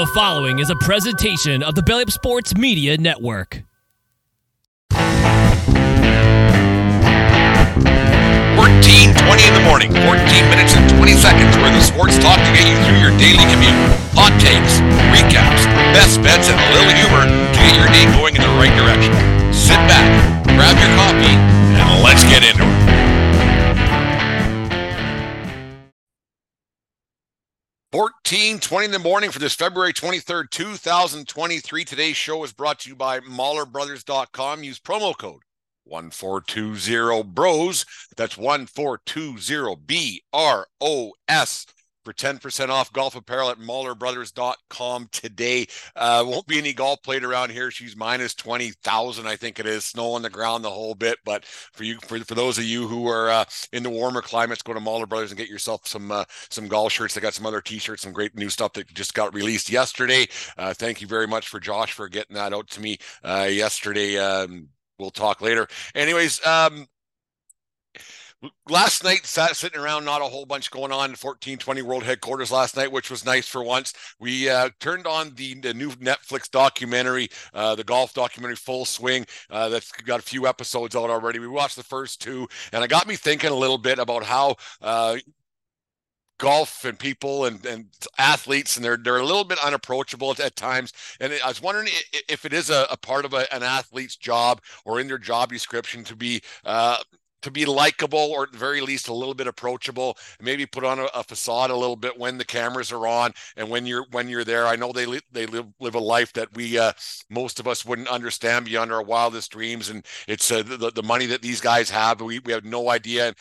The following is a presentation of the Bellip Sports Media Network. In the morning, 14 minutes and 20 seconds where the sports talk to get you through your daily commute. Hot takes, recaps, best bets, and a little humor to get your day going in the right direction. Sit back, grab your coffee, and let's get into it. In the morning for this February 23rd, 2023. Today's show is brought to you by MahlerBrothers.com. Use promo code 1420BROS. That's 1420BROS for 10% off golf apparel at MahlerBrothers.com today. Won't be any golf played around here. She's minus 20,000, I think it is. Snow on the ground the whole bit. But for you, for those of you who are in the warmer climates, go to Mahler Brothers and get yourself some golf shirts. They got some other T-shirts, some great new stuff that just got released yesterday. Thank you very much for Josh for getting that out to me yesterday. We'll talk later. Anyways, last night, sitting around, not a whole bunch going on in 1420 World Headquarters last night, which was nice for once. We turned on the new Netflix documentary, the golf documentary, Full Swing. That's got a few episodes out already. We watched the first two, and it got me thinking a little bit about how golf and people and athletes, and they're a little bit unapproachable at times. And I was wondering if it is a part of an athlete's job or in their job description to be likable, or at the very least a little bit approachable, maybe put on a facade a little bit when the cameras are on and when you're there. I know they live a life that we most of us wouldn't understand beyond our wildest dreams, and it's the money that these guys have, we have no idea,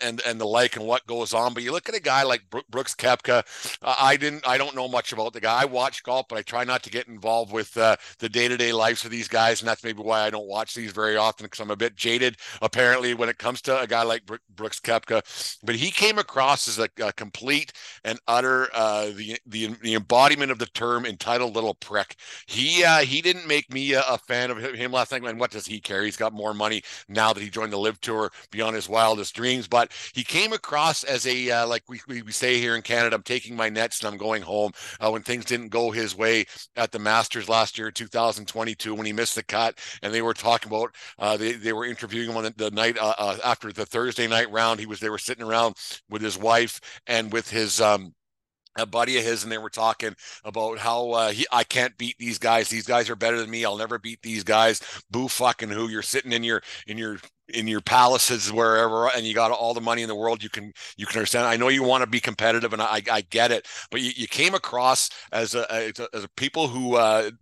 and the like and what goes on. But you look at a guy like Brooks Koepka. I don't know much about the guy. I watch golf, but I try not to get involved with the day-to-day lives of these guys, and that's maybe why I don't watch these very often, because I'm a bit jaded apparently when it comes to a guy like Brooks Koepka. But he came across as a complete and utter the embodiment of the term entitled little prick. He didn't make me a fan of him last night. And what does he care? He's got more money now that he joined the LIV Tour beyond his wildest dreams. But he came across as like we say here in Canada, I'm taking my nets and I'm going home, when things didn't go his way at the Masters last year, 2022, when he missed the cut. And they were talking about they were interviewing him on the night after the Thursday night round. They were sitting around with his wife and with his a buddy of his, and they were talking about how I can't beat these guys. These guys are better than me. I'll never beat these guys. Boo fucking who. You're sitting in your palaces wherever, and you got all the money in the world. You can understand. I know you want to be competitive, and I get it, but you came across as a people who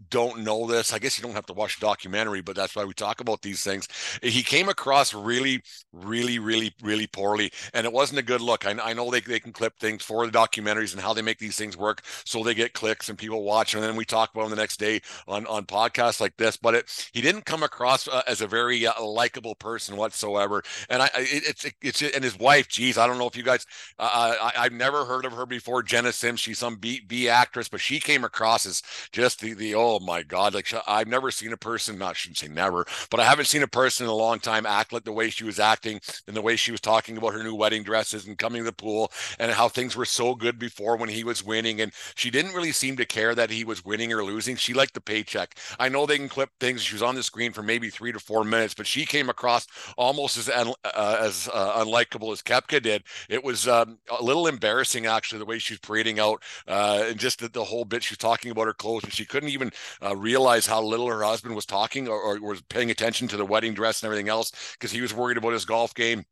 don't know this. I guess you don't have to watch a documentary, but that's why we talk about these things. He came across really, really, really, really poorly, and it wasn't a good look. I know they can clip things for the documentaries and how they make these things work, so they get clicks and people watch, and then we talk about them the next day on podcasts like this. But he didn't come across as a very likable person whatsoever. And it's and his wife, geez, I don't know if you guys, I've never heard of her before, Jenna Sims. She's some B actress, but she came across as just the oh my God, like I've never seen a person, not shouldn't say never, but I haven't seen a person in a long time act like the way she was acting, and the way she was talking about her new wedding dresses and coming to the pool, and how things were so good before when he was winning, and she didn't really seem to care that he was winning or losing. She liked the paycheck. I know they can clip things. She was on the screen for maybe 3 to 4 minutes, but she came across almost as unlikable as Koepka did. It was a little embarrassing, actually, the way she's parading out, and just the whole bit. She's talking about her clothes, and she couldn't even realize how little her husband was talking or was paying attention to the wedding dress and everything else, because he was worried about his golf game.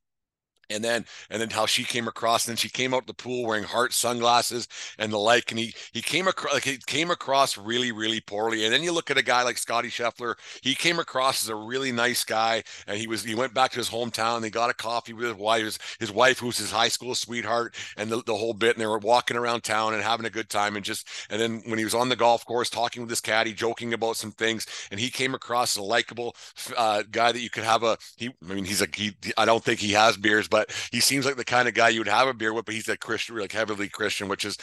And then how she came across, and then she came out the pool wearing heart sunglasses and the like, and he came across really, really poorly. And then you look at a guy like Scotty Scheffler. He came across as a really nice guy, and he went back to his hometown. They got a coffee with his wife, who's his high school sweetheart, and the whole bit. And they were walking around town and having a good time, and then when he was on the golf course talking with his caddy, joking about some things, and he came across as a likable guy that you could have I don't think he has beers, but he seems like the kind of guy you would have a beer with, but he's a Christian, like heavily Christian, which is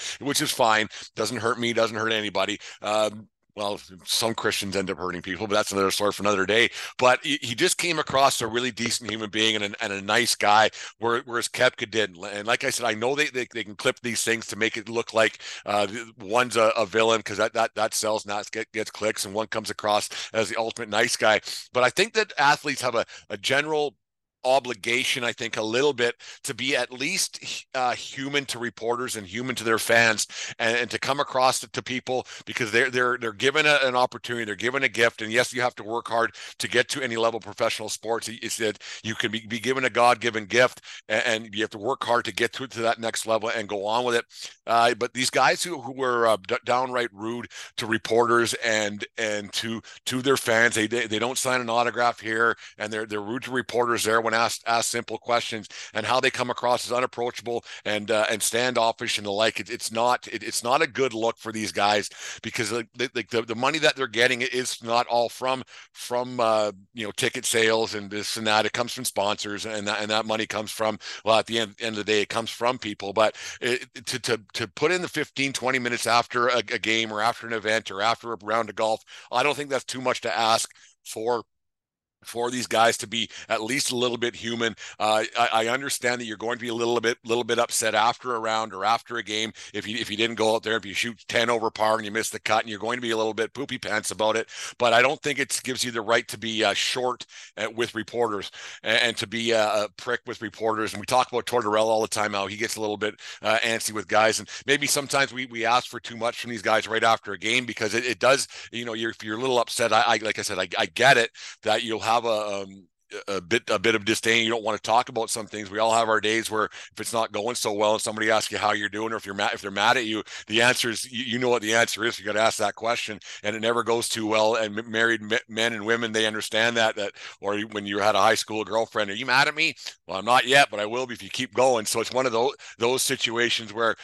fine. Doesn't hurt me, doesn't hurt anybody. well, some Christians end up hurting people, but that's another story for another day. But he just came across a really decent human being and a nice guy, whereas Koepka didn't. And like I said, I know they can clip these things to make it look like one's a villain because that sells, not gets clicks, and one comes across as the ultimate nice guy. But I think that athletes have a general obligation, I think, a little bit to be at least human to reporters and human to their fans, and to come across to people, because they're given an opportunity, they're given a gift, and yes, you have to work hard to get to any level of professional sports. It's that you can be given a God-given gift, and you have to work hard to get to that next level and go on with it. But these guys who were downright rude to reporters and to their fans, they don't sign an autograph here, and they're rude to reporters there when asked simple questions, and how they come across as unapproachable and standoffish and the like. It's not a good look for these guys, because the money that they're getting is not all from ticket sales and this and that. It comes from sponsors, and that money comes from, well, at the end of the day, it comes from people. But to put in the 15-20 minutes after a game or after an event or after a round of golf, I don't think that's too much to ask for these guys to be at least a little bit human. I understand that you're going to be a little bit upset after a round or after a game if you didn't go out there, if you shoot 10 over par and you miss the cut, and you're going to be a little bit poopy pants about it. But I don't think it gives you the right to be short with reporters and to be a prick with reporters. And we talk about Tortorella all the time, how he gets a little bit antsy with guys, and maybe sometimes we ask for too much from these guys right after a game, because it does, if you're a little upset, I get it that you'll have a bit of disdain. You don't want to talk about some things. We all have our days where if it's not going so well and somebody asks you how you're doing, or if they're mad at you, the answer is, you know what the answer is. You got to ask that question, and it never goes too well. And married men and women, they understand that, or when you had a high school girlfriend, are you mad at me? Well, I'm not yet, but I will be if you keep going. So it's one of those situations where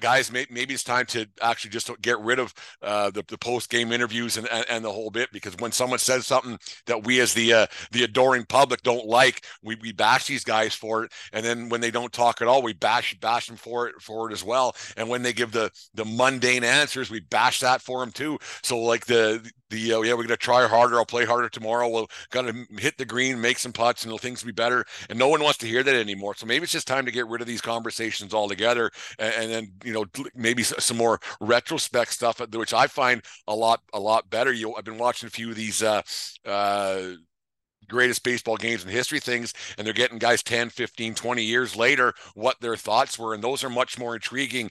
guys, maybe it's time to actually just get rid of the post-game interviews and the whole bit, because when someone says something that we as the adoring public don't like, we bash these guys for it, and then when they don't talk at all, we bash them for it as well. And when they give the mundane answers, we bash that for them too. So like we're gonna try harder, I'll play harder tomorrow, we'll gotta hit the green, make some putts, and things will be better. And no one wants to hear that anymore. So maybe it's just time to get rid of these conversations altogether, and then maybe some more retrospect stuff, which I find a lot better. I've been watching a few of these greatest baseball games in history things, and they're getting guys 10, 15, 20 years later what their thoughts were, and those are much more intriguing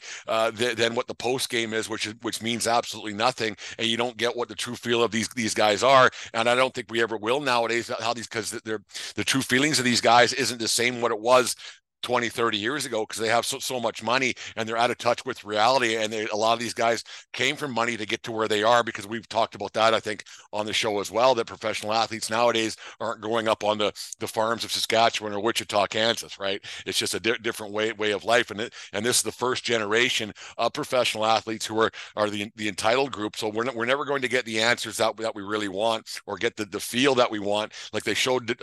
than what the post game is, which means absolutely nothing, and you don't get what the true feel of these guys are. And I don't think we ever will nowadays, because the true feelings of these guys isn't the same what it was 20, 30 years ago, because they have so much money and they're out of touch with reality. And a lot of these guys came from money to get to where they are, because we've talked about that, I think, on the show as well, that professional athletes nowadays aren't growing up on the farms of Saskatchewan or Wichita, Kansas, right? It's just a different way of life. And this is the first generation of professional athletes who are the entitled group. So we're never going to get the answers that we really want, or get the feel that we want. Like they showed,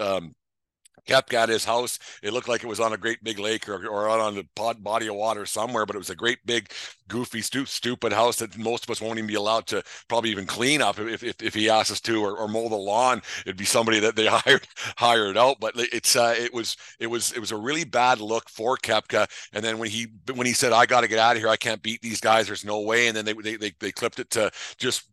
Koepka at his house, it looked like it was on a great big lake or on the body of water somewhere, but it was a great big goofy stupid house that most of us won't even be allowed to probably even clean up if he asks us to, or mow the lawn. It'd be somebody that they hired out. But it was a really bad look for Koepka. And then when he said, I got to get out of here, I can't beat these guys, there's no way, and then they clipped it to just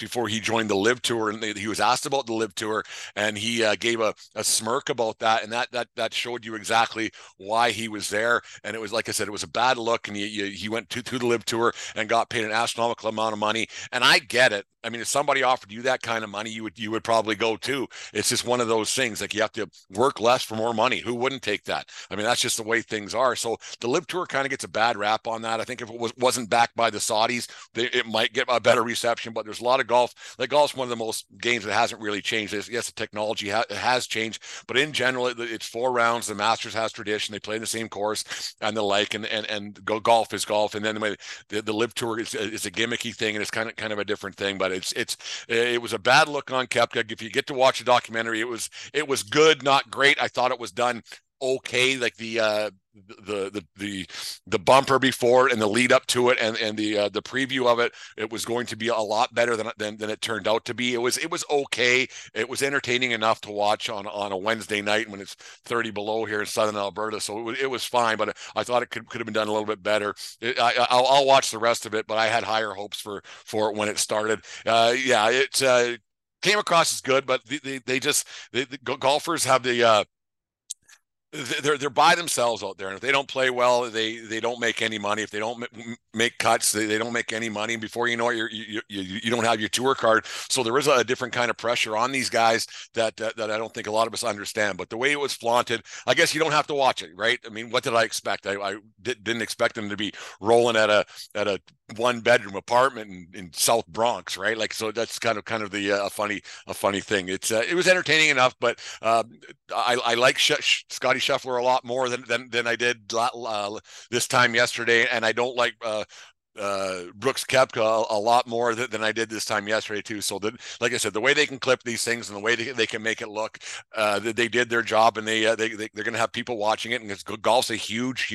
before he joined the Live Tour, and he was asked about the Live Tour, and he gave a smirk about that, and that showed you exactly why he was there. And it was, like I said, it was a bad look, and he went to the Live Tour and got paid an astronomical amount of money. And I get it. I mean, if somebody offered you that kind of money, you would probably go too. It's just one of those things, like you have to work less for more money. Who wouldn't take that? I mean, that's just the way things are. So the Live Tour kind of gets a bad rap on that. I think if it wasn't backed by the Saudis, it might get a better reception. But there's a lot of golf. Like, golf's one of the most games that hasn't really changed. Yes, the technology has changed, but in general, it's 4 rounds. The Masters has tradition. They play in the same course and the like, and golf is golf. And then the Live Tour is a gimmicky thing, and it's kind of a different thing. But it was a bad look on Koepka. If you get to watch a documentary, it was good, not great. I thought it was done okay, like the bumper before it and the lead up to it and the preview of it, it was going to be a lot better than it turned out to be. It was okay. It was entertaining enough to watch on a Wednesday night when it's 30 below here in southern Alberta. So it was fine, but I thought it could have been done a little bit better. I'll watch the rest of it, but I had higher hopes for it when it started. It came across as good, but the golfers have they're by themselves out there, and if they don't play well, they don't make any money. If they don't make cuts, they don't make any money. Before you know it, you don't have your tour card. So there is a different kind of pressure on these guys that I don't think a lot of us understand. But the way it was flaunted, I guess you don't have to watch it, right? I mean, what did I expect? I didn't expect them to be rolling at a one-bedroom apartment in South Bronx, right? Like, so that's kind of the funny thing. It was entertaining enough, but I like Scotty Scheffler a lot more than I did this time yesterday, and I don't like Brooks Koepka a lot more than I did this time yesterday too. So that, like I said, the way they can clip these things and the way they can make it look, they did their job, and they're going to have people watching it. And it's, golf's a huge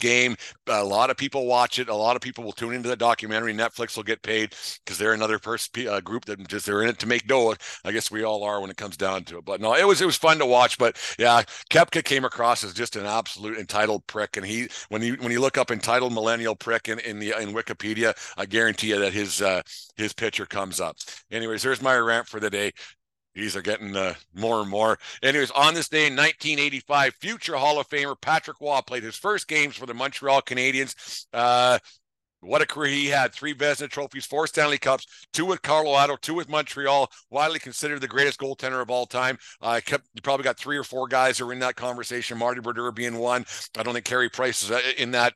game. A lot of people watch it. A lot of people will tune into the documentary. Netflix will get paid because they're another group that just, they're in it to make dough. I guess we all are when it comes down to it. But no, it was fun to watch. But yeah, Koepka came across as just an absolute entitled prick. And he, when you look up entitled millennial prick in Wikipedia, I guarantee you that his picture comes up. Anyways, there's my rant for the day. These are getting more and more. Anyways, on this day in 1985, future Hall of Famer Patrick Roy played his first games for the Montreal Canadiens. What a career he had. 3 Vezina trophies, 4 Stanley Cups, 2 with Colorado, 2 with Montreal, widely considered the greatest goaltender of all time. You probably got 3 or 4 guys who are in that conversation, Marty Berder being one. I don't think Carey Price is in that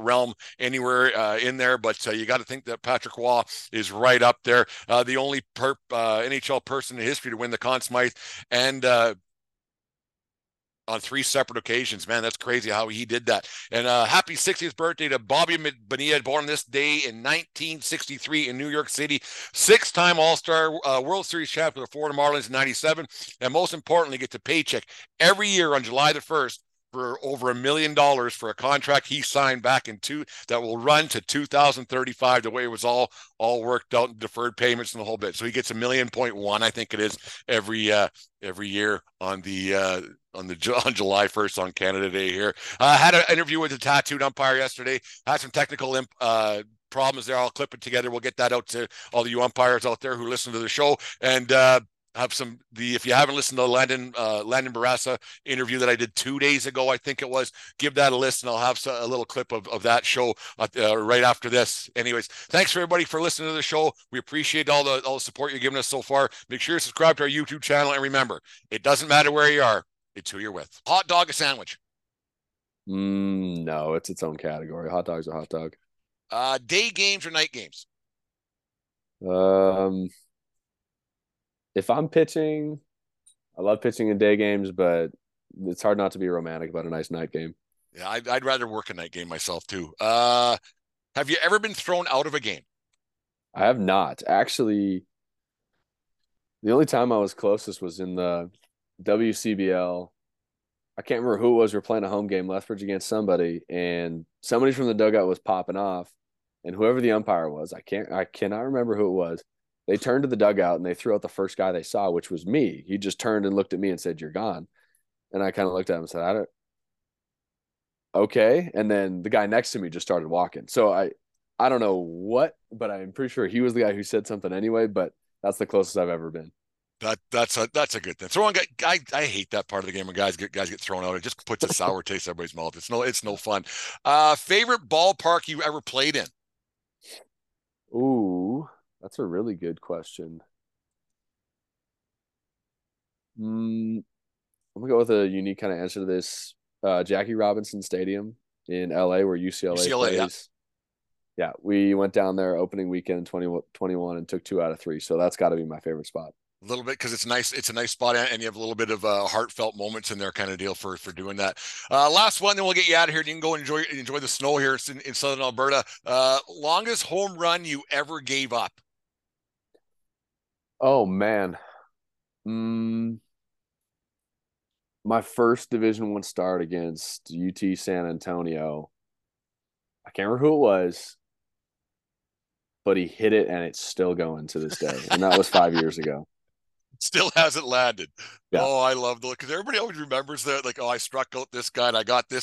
realm anywhere in there, but you got to think that Patrick Roy is right up there. The only NHL person in history to win the Conn Smythe and on 3 separate occasions. Man, that's crazy how he did that. And happy 60th birthday to Bobby Bonilla, born this day in 1963 in New York City. 6-time All-Star, World Series champion for the Florida Marlins in 97. And most importantly, gets a paycheck every year on July the 1st for over $1 million for a contract he signed back in two that will run to 2035, the way it was all worked out, deferred payments and the whole bit. So he gets $1.1 million, I think it is, every year on July 1st on Canada Day here. I had an interview with the tattooed umpire yesterday. Had some technical problems there. I'll clip it together. We'll get that out to all you umpires out there who listen to the show. And if you haven't listened to the Landon Bourassa interview that I did 2 days ago, I think it was, give that a listen. I'll have a little clip of that show right after this. Anyways, thanks for everybody for listening to the show. We appreciate all the support you're giving us so far. Make sure you subscribe to our YouTube channel, and remember, it doesn't matter where you are, it's who you're with. Hot dog, a sandwich? No, it's its own category. Hot dog's a hot dog. Day games or night games? If I'm pitching, I love pitching in day games, but it's hard not to be romantic about a nice night game. Yeah, I'd rather work a night game myself too. Have you ever been thrown out of a game? I have not. Actually, the only time I was closest was in the WCBL. I can't remember who it was. We're playing a home game, Lethbridge against somebody, and somebody from the dugout was popping off, and whoever the umpire was, I cannot remember who it was. They turned to the dugout and they threw out the first guy they saw, which was me. He just turned and looked at me and said, "You're gone." And I kind of looked at him and said, "Okay." And then the guy next to me just started walking. So I don't know what, but I'm pretty sure he was the guy who said something anyway. But that's the closest I've ever been. That's a good thing. Throwing I hate that part of the game when guys get thrown out. It just puts a sour taste in everybody's mouth. It's no fun. Favorite ballpark you ever played in? Ooh, that's a really good question. I'm gonna go with a unique kind of answer to this. Jackie Robinson Stadium in LA, where UCLA plays. Yeah, we went down there opening weekend in 2021 and took 2 out of 3. So that's got to be my favorite spot. A little bit, because it's nice. It's a nice spot, and you have a little bit of heartfelt moments in there, kind of deal for doing that. Last one, then we'll get you out of here. You can go enjoy the snow here in southern Alberta. Longest home run you ever gave up? Oh man, my first Division I start against UT San Antonio. I can't remember who it was, but he hit it, and it's still going to this day. And that was 5 years ago. Still hasn't landed. Yeah. Oh, I love the look, because everybody always remembers that, like, oh, I struck out this guy and I got this